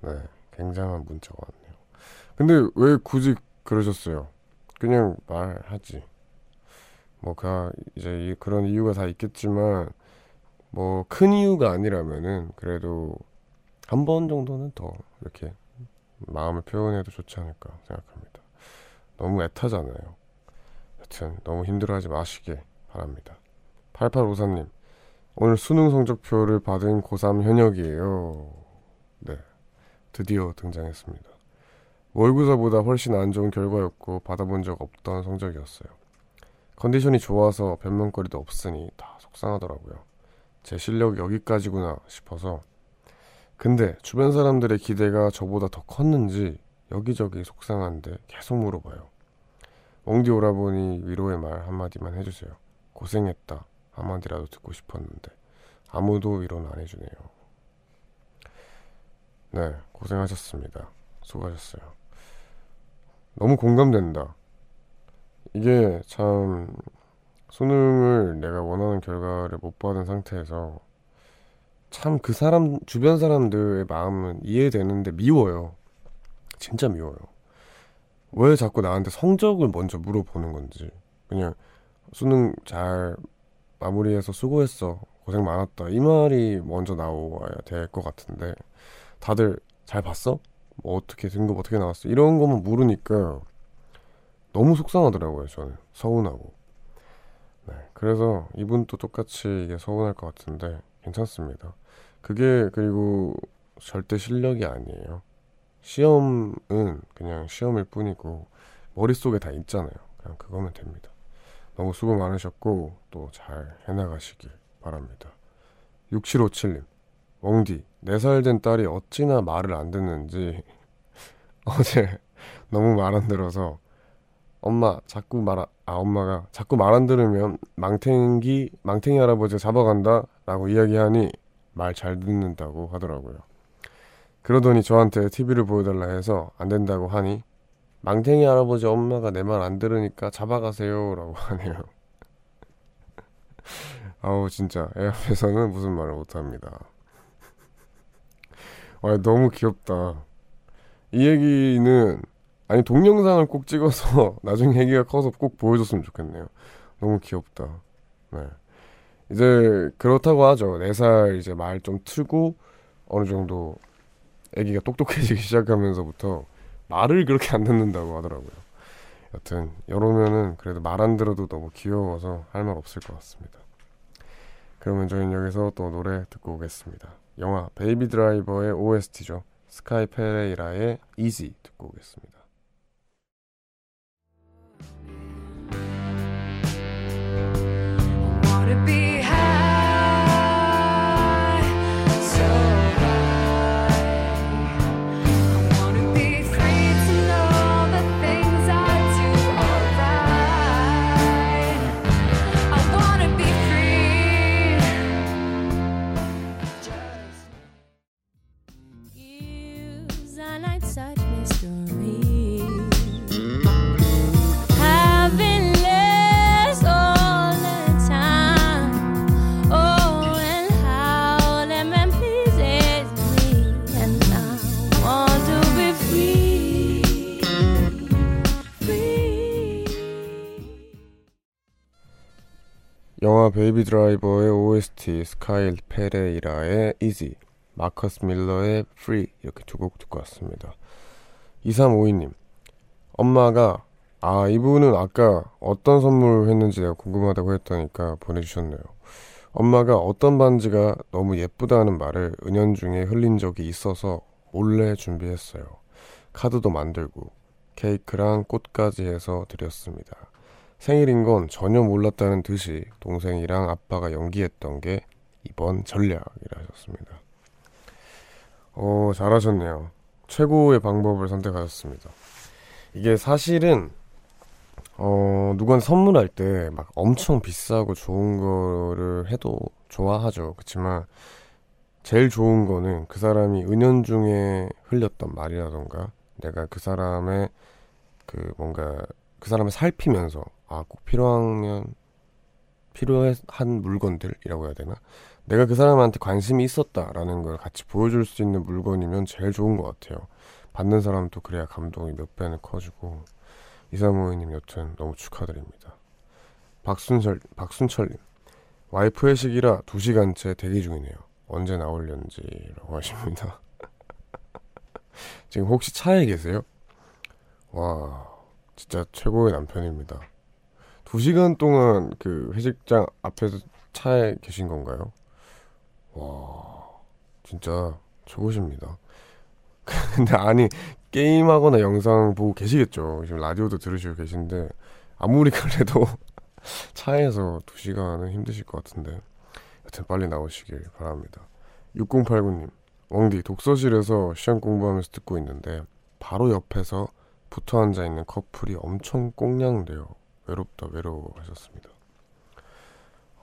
네, 굉장한 문자가 왔네요. 근데 왜 굳이 그러셨어요? 그냥 말하지. 뭐 가 이제 이, 그런 이유가 다 있겠지만 뭐 큰 이유가 아니라면은 그래도 한 번 정도는 더 이렇게 마음을 표현해도 좋지 않을까 생각합니다. 너무 애타잖아요. 여튼 너무 힘들어하지 마시길 바랍니다. 팔팔오삼님 오늘 수능 성적표를 받은 고삼 현역이에요. 네, 드디어 등장했습니다. 월구사보다 훨씬 안 좋은 결과였고 받아본 적 없던 성적이었어요. 컨디션이 좋아서 변명거리도 없으니 다 속상하더라고요. 제 실력이 여기까지구나 싶어서. 근데 주변 사람들의 기대가 저보다 더 컸는지 여기저기 속상한데 계속 물어봐요. 웡디 오라버니 위로의 말 한마디만 해주세요. 고생했다 한마디라도 듣고 싶었는데 아무도 위로는 안 해주네요. 네, 고생하셨습니다. 수고하셨어요. 너무 공감된다. 이게 참 수능을 내가 원하는 결과를 못 받은 상태에서 참 그 사람 주변 사람들의 마음은 이해되는데 미워요. 진짜 미워요. 왜 자꾸 나한테 성적을 먼저 물어보는 건지. 그냥 수능 잘 마무리해서 수고했어 고생 많았다 이 말이 먼저 나와야 될 것 같은데 다들 잘 봤어? 뭐 어떻게 등급 어떻게 나왔어? 이런 것만 물으니까 너무 속상하더라고요. 저는 서운하고. 네, 그래서 이분도 똑같이 이게 서운할 것 같은데 괜찮습니다. 그게 그리고 절대 실력이 아니에요. 시험은 그냥 시험일 뿐이고 머릿속에 다 있잖아요. 그냥 그거면 됩니다. 너무 수고 많으셨고 또 잘 해나가시길 바랍니다. 육칠오칠님 웡디 네 살 된 딸이 어찌나 말을 안 듣는지 어제 너무 말 안 들어서 엄마 자꾸 말 아 엄마가 자꾸 말 안 들으면 망탱이 망탱이 할아버지 잡아간다 라고 이야기하니 말 잘 듣는다고 하더라고요. 그러더니 저한테 티비를 보여달라 해서 안 된다고 하니 망탱이 할아버지 엄마가 내 말 안 들으니까 잡아가세요 라고 하네요. 아우 진짜 애 앞에서는 무슨 말을 못합니다. 아, 너무 귀엽다. 이 얘기는 아니 동영상을 꼭 찍어서 나중에 애기가 커서 꼭 보여줬으면 좋겠네요. 너무 귀엽다. 네. 이제 그렇다고 하죠. 네 살 이제 말 좀 틀고 어느 정도 애기가 똑똑해지기 시작하면서부터 말을 그렇게 안 듣는다고 하더라고요. 여튼 이러면은 그래도 말 안 들어도 너무 귀여워서 할 말 없을 것 같습니다. 그러면 저희는 여기서 또 노래 듣고 오겠습니다. 영화 베이비 드라이버의 오에스티죠. 스카이 페레이라의 이지 듣고 오겠습니다. 영화 베이비 드라이버의 오에스티 스카이 페레이라의 이지, 마커스 밀러의 프리 이렇게 두 곡 듣고 왔습니다. 이삼오이 님 엄마가 아 이분은 아까 어떤 선물을 했는지 내가 궁금하다고 했다니까 보내주셨네요. 엄마가 어떤 반지가 너무 예쁘다는 말을 은연중에 흘린 적이 있어서 몰래 준비했어요. 카드도 만들고 케이크랑 꽃까지 해서 드렸습니다. 생일인 건 전혀 몰랐다는 듯이 동생이랑 아빠가 연기했던 게 이번 전략이라 하셨습니다. 어, 잘하셨네요. 최고의 방법을 선택하셨습니다. 이게 사실은 어, 누구한테 선물할 때 막 엄청 비싸고 좋은 거를 해도 좋아하죠. 그렇지만 제일 좋은 거는 그 사람이 은연중에 흘렸던 말이라던가 내가 그 사람의 그 뭔가 그 사람을 살피면서 아, 꼭 필요하면 필요한 물건들이라고 해야 되나? 내가 그 사람한테 관심이 있었다라는 걸 같이 보여줄 수 있는 물건이면 제일 좋은 것 같아요. 받는 사람도 그래야 감동이 몇 배는 커지고. 이사모이님 여튼 너무 축하드립니다. 박순철, 박순철님 와이프 회식이라 두 시간째 대기 중이네요. 언제 나오려는지라고 하십니다. 지금 혹시 차에 계세요? 와 진짜 최고의 남편입니다. 두 시간 동안 그 회식장 앞에서 차에 계신 건가요? 와, 진짜 최고십니다. 근데 아니, 게임하거나 영상 보고 계시겠죠. 지금 라디오도 들으시고 계신데, 아무리 그래도 차에서 두 시간은 힘드실 것 같은데, 여튼 빨리 나오시길 바랍니다. 육공팔구 님, 웡디 독서실에서 시험 공부하면서 듣고 있는데, 바로 옆에서 붙어 앉아있는 커플이 엄청 꽁냥대요. 외롭다 외로워 하셨습니다.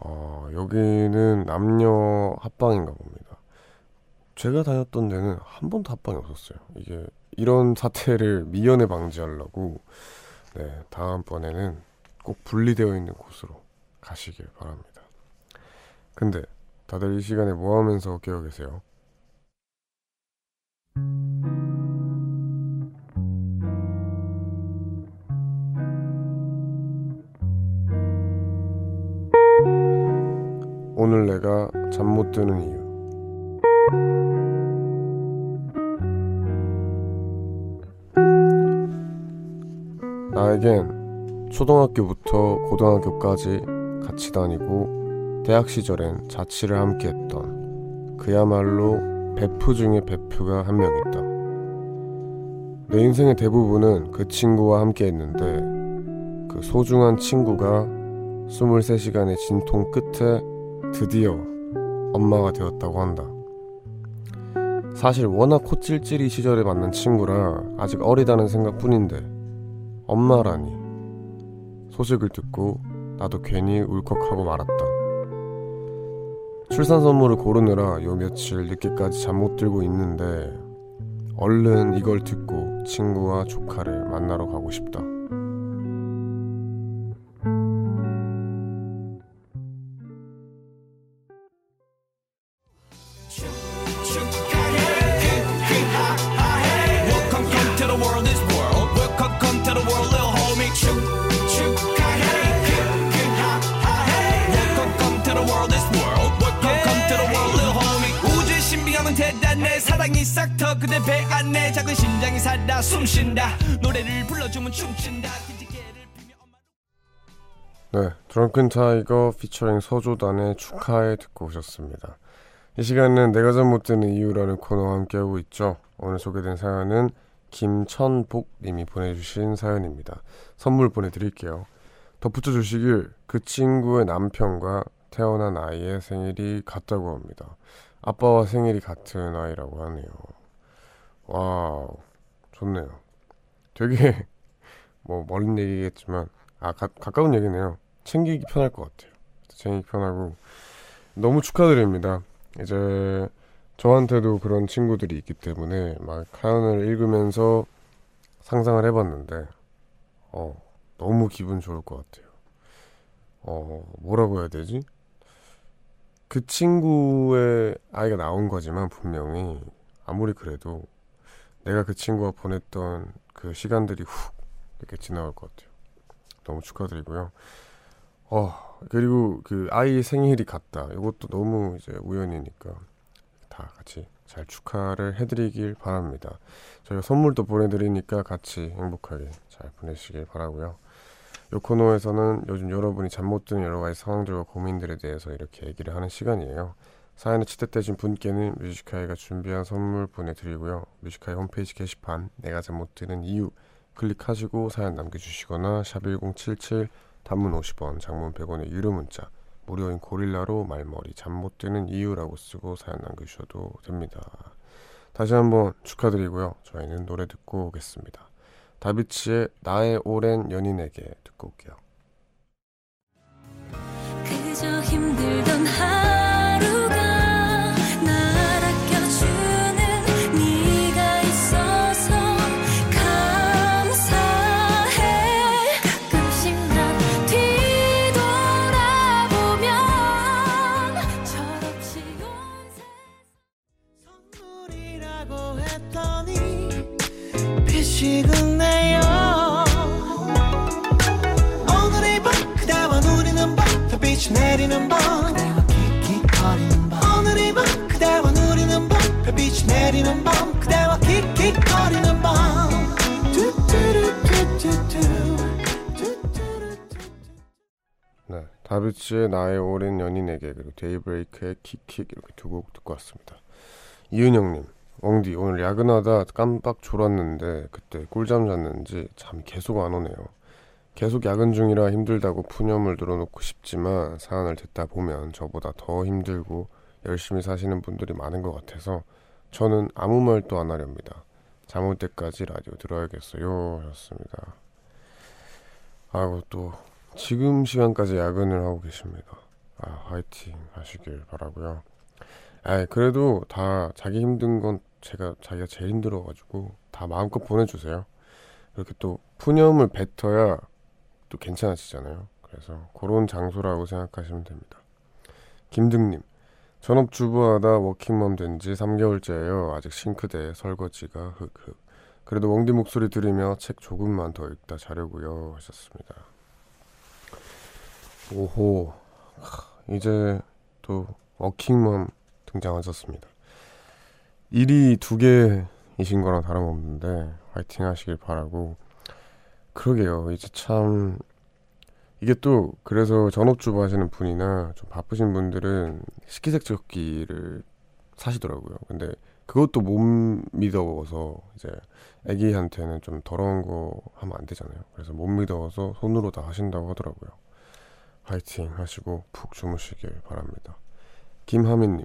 어, 여기는 남녀 합방인가 봅니다. 제가 다녔던 데는 한 번도 합방이 없었어요. 이게 이런 사태를 미연에 방지하려고 네, 다음번에는 꼭 분리되어 있는 곳으로 가시길 바랍니다. 근데 다들 이 시간에 뭐 하면서 깨어 계세요? 오늘 내가 잠 못 드는 이유. 나에겐 초등학교부터 고등학교까지 같이 다니고 대학 시절엔 자취를 함께 했던 그야말로 베프 중에 베프가 한 명 있다. 내 인생의 대부분은 그 친구와 함께 했는데 그 소중한 친구가 스물세 시간의 진통 끝에 드디어 엄마가 되었다고 한다. 사실 워낙 코찔찔이 시절에 만난 친구라 아직 어리다는 생각뿐인데 엄마라니. 소식을 듣고 나도 괜히 울컥하고 말았다. 출산 선물을 고르느라 요 며칠 늦게까지 잠 못 들고 있는데 얼른 이걸 듣고 친구와 조카를 만나러 가고 싶다. 네, 드렁큰타이거 피처링 서조단의 축하해 듣고 오셨습니다. 이 시간은 내가 잠 못 드는 이유라는 코너와 함께하고 있죠. 오늘 소개된 사연은 김천복님이 보내주신 사연입니다. 선물 보내드릴게요. 덧붙여 주시길, 그 친구의 남편과 태어난 아이의 생일이 같다고 합니다. 아빠와 생일이 같은 아이라고 하네요. 와우, 좋네요. 되게 뭐 멀린 얘기겠지만 아 가, 가까운 얘기네요. 챙기기 편할 것 같아요. 챙기기 편하고 너무 축하드립니다. 이제 저한테도 그런 친구들이 있기 때문에 막 사연을 읽으면서 상상을 해봤는데 어 너무 기분 좋을 것 같아요. 어 뭐라고 해야 되지? 그 친구의 아이가 나온 거지만 분명히 아무리 그래도 내가 그 친구와 보냈던 그 시간들이 훅 이렇게 지나갈 것 같아요. 너무 축하드리고요. 어 그리고 그 아이 생일이 같다. 이것도 너무 이제 우연이니까 다 같이 잘 축하를 해드리길 바랍니다. 저희가 선물도 보내드리니까 같이 행복하게 잘 보내시길 바라고요. 이 코너에서는 요즘 여러분이 잠 못 드는 여러 가지 상황들과 고민들에 대해서 이렇게 얘기를 하는 시간이에요. 사연에 채택되신 분께는 뮤지카이가 준비한 선물 보내드리고요. 뮤지카이 홈페이지 게시판 내가 잠 못 드는 이유 클릭하시고 사연 남겨주시거나 샵 일공칠칠 단문 오십 원 장문 백 원의 유료 문자 무료인 고릴라로 말머리 잠 못 드는 이유라고 쓰고 사연 남겨주셔도 됩니다. 다시 한번 축하드리고요. 저희는 노래 듣고 오겠습니다. 다비치의 나의 오랜 연인에게 듣고 올게요. 그저 힘들던 하 네, 다비치의 나의 오랜 연인에게 그리고 데이브레이크의 킥킥 이렇게 두 곡 듣고 왔습니다. 이은영님, 엉디 오늘 야근하다 깜빡 졸았는데 그때 꿀잠 잤는지 잠이 계속 안 오네요. 계속 야근 중이라 힘들다고 푸념을 늘어놓고 싶지만 사연을 듣다 보면 저보다 더 힘들고 열심히 사시는 분들이 많은 것 같아서 저는 아무 말도 안 하렵니다. 잠 올 때까지 라디오 들어야겠어요 하셨습니다. 아이고 또 지금 시간까지 야근을 하고 계십니다. 아, 화이팅 하시길 바라고요. 아, 그래도 다 자기 힘든 건 제가 자기가 제일 힘들어가지고 다 마음껏 보내주세요. 이렇게 또 푸념을 뱉어야 또 괜찮아지잖아요. 그래서 그런 장소라고 생각하시면 됩니다. 김등님, 전업주부하다 워킹맘 된지 삼 개월째예요. 아직 싱크대에 설거지가 흑흑. 그래도 웡디 목소리 들으며 책 조금만 더 읽다 자려고요 하셨습니다. 오호, 이제 또 워킹맘 등장하셨습니다. 일이 두 개이신 거랑 다름없는데 화이팅 하시길 바라고. 그러게요. 이제 참 이게 또 그래서 전업주부 하시는 분이나 좀 바쁘신 분들은 식기세척기를 사시더라고요. 근데 그것도 못 믿어서 이제 애기한테는 좀 더러운 거 하면 안 되잖아요. 그래서 못 믿어서 손으로 다 하신다고 하더라고요. 화이팅 하시고 푹 주무시길 바랍니다. 김하민님,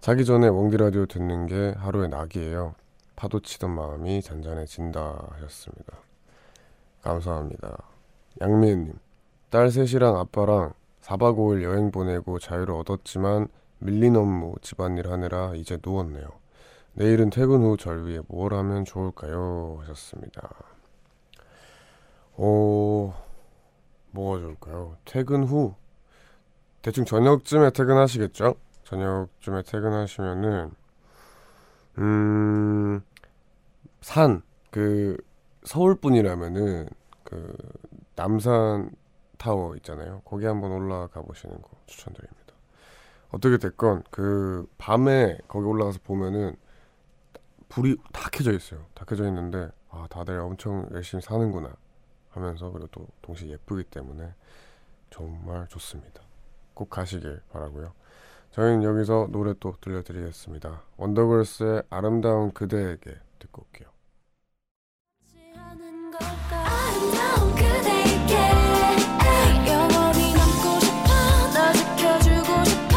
자기 전에 원기라디오 듣는 게 하루의 낙이에요. 파도 치던 마음이 잔잔해진다 하셨습니다. 감사합니다. 양미애님, 딸 셋이랑 아빠랑 사박 오일 여행 보내고 자유를 얻었지만 밀린 업무 집안일 하느라 이제 누웠네요. 내일은 퇴근 후 절 위해 뭘 하면 좋을까요? 하셨습니다. 오, 뭐가 좋을까요? 퇴근 후 대충 저녁쯤에 퇴근하시겠죠? 저녁쯤에 퇴근하시면은 음, 산, 그 서울뿐이라면은 그 남산 타워 있잖아요. 거기 한번 올라가 보시는 거 추천드립니다. 어떻게 됐건 그 밤에 거기 올라가서 보면은 불이 다 켜져 있어요. 다 켜져 있는데 아, 다들 엄청 열심히 사는구나 하면서, 그리고 또 동시에 예쁘기 때문에 정말 좋습니다. 꼭 가시길 바라고요. 저희는 여기서 노래 또 들려드리겠습니다. 원더걸스의 아름다운 그대에게 듣고 올게요. 아름다운 그대에게 영원히 남고 싶어, 나 지켜주고 싶어.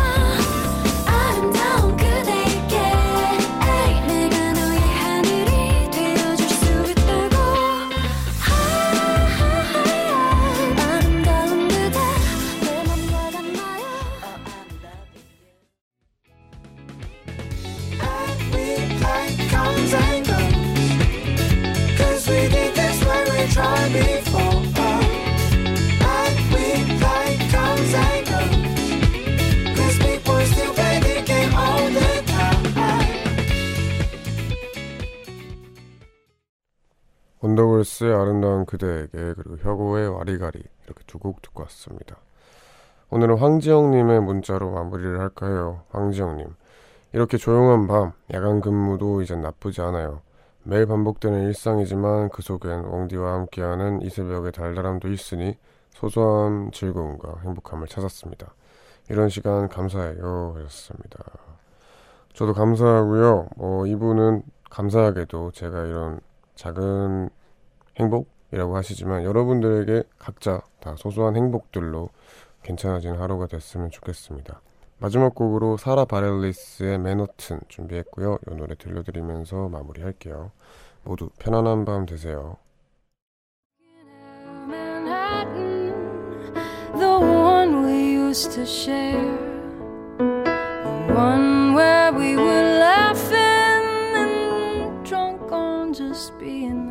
아름다운 그대에게 내가 너의 하늘이 되어줄 수 있다고. 아름다운 그대 내 맘과 같나요? I feel like 감사인가. Cause we did this when we tried before. I feel like 감사인가. Cause people still play the game all the time. 원더걸스의 아름다운 그대에게, 그리고 혁오의 와리가리, 이렇게 두 곡 듣고 왔습니다. 오늘은 황지영님의 문자로 마무리를 할까 해요. 황지영님, 이렇게 조용한 밤, 야간 근무도 이젠 나쁘지 않아요. 매일 반복되는 일상이지만 그 속엔 웡디와 함께하는 이 새벽의 달달함도 있으니 소소한 즐거움과 행복함을 찾았습니다. 이런 시간 감사해요. 하셨습니다. 저도 감사하고요. 뭐 이분은 감사하게도 제가 이런 작은 행복이라고 하시지만 여러분들에게 각자 다 소소한 행복들로 괜찮아진 하루가 됐으면 좋겠습니다. 마지막 곡으로 사라 바렐리스의 맨허튼 준비했고요. 이 노래 들려드리면서 마무리할게요. 모두 편안한 밤 되세요. The one we used to share, the one where we were laughing and drunk on just being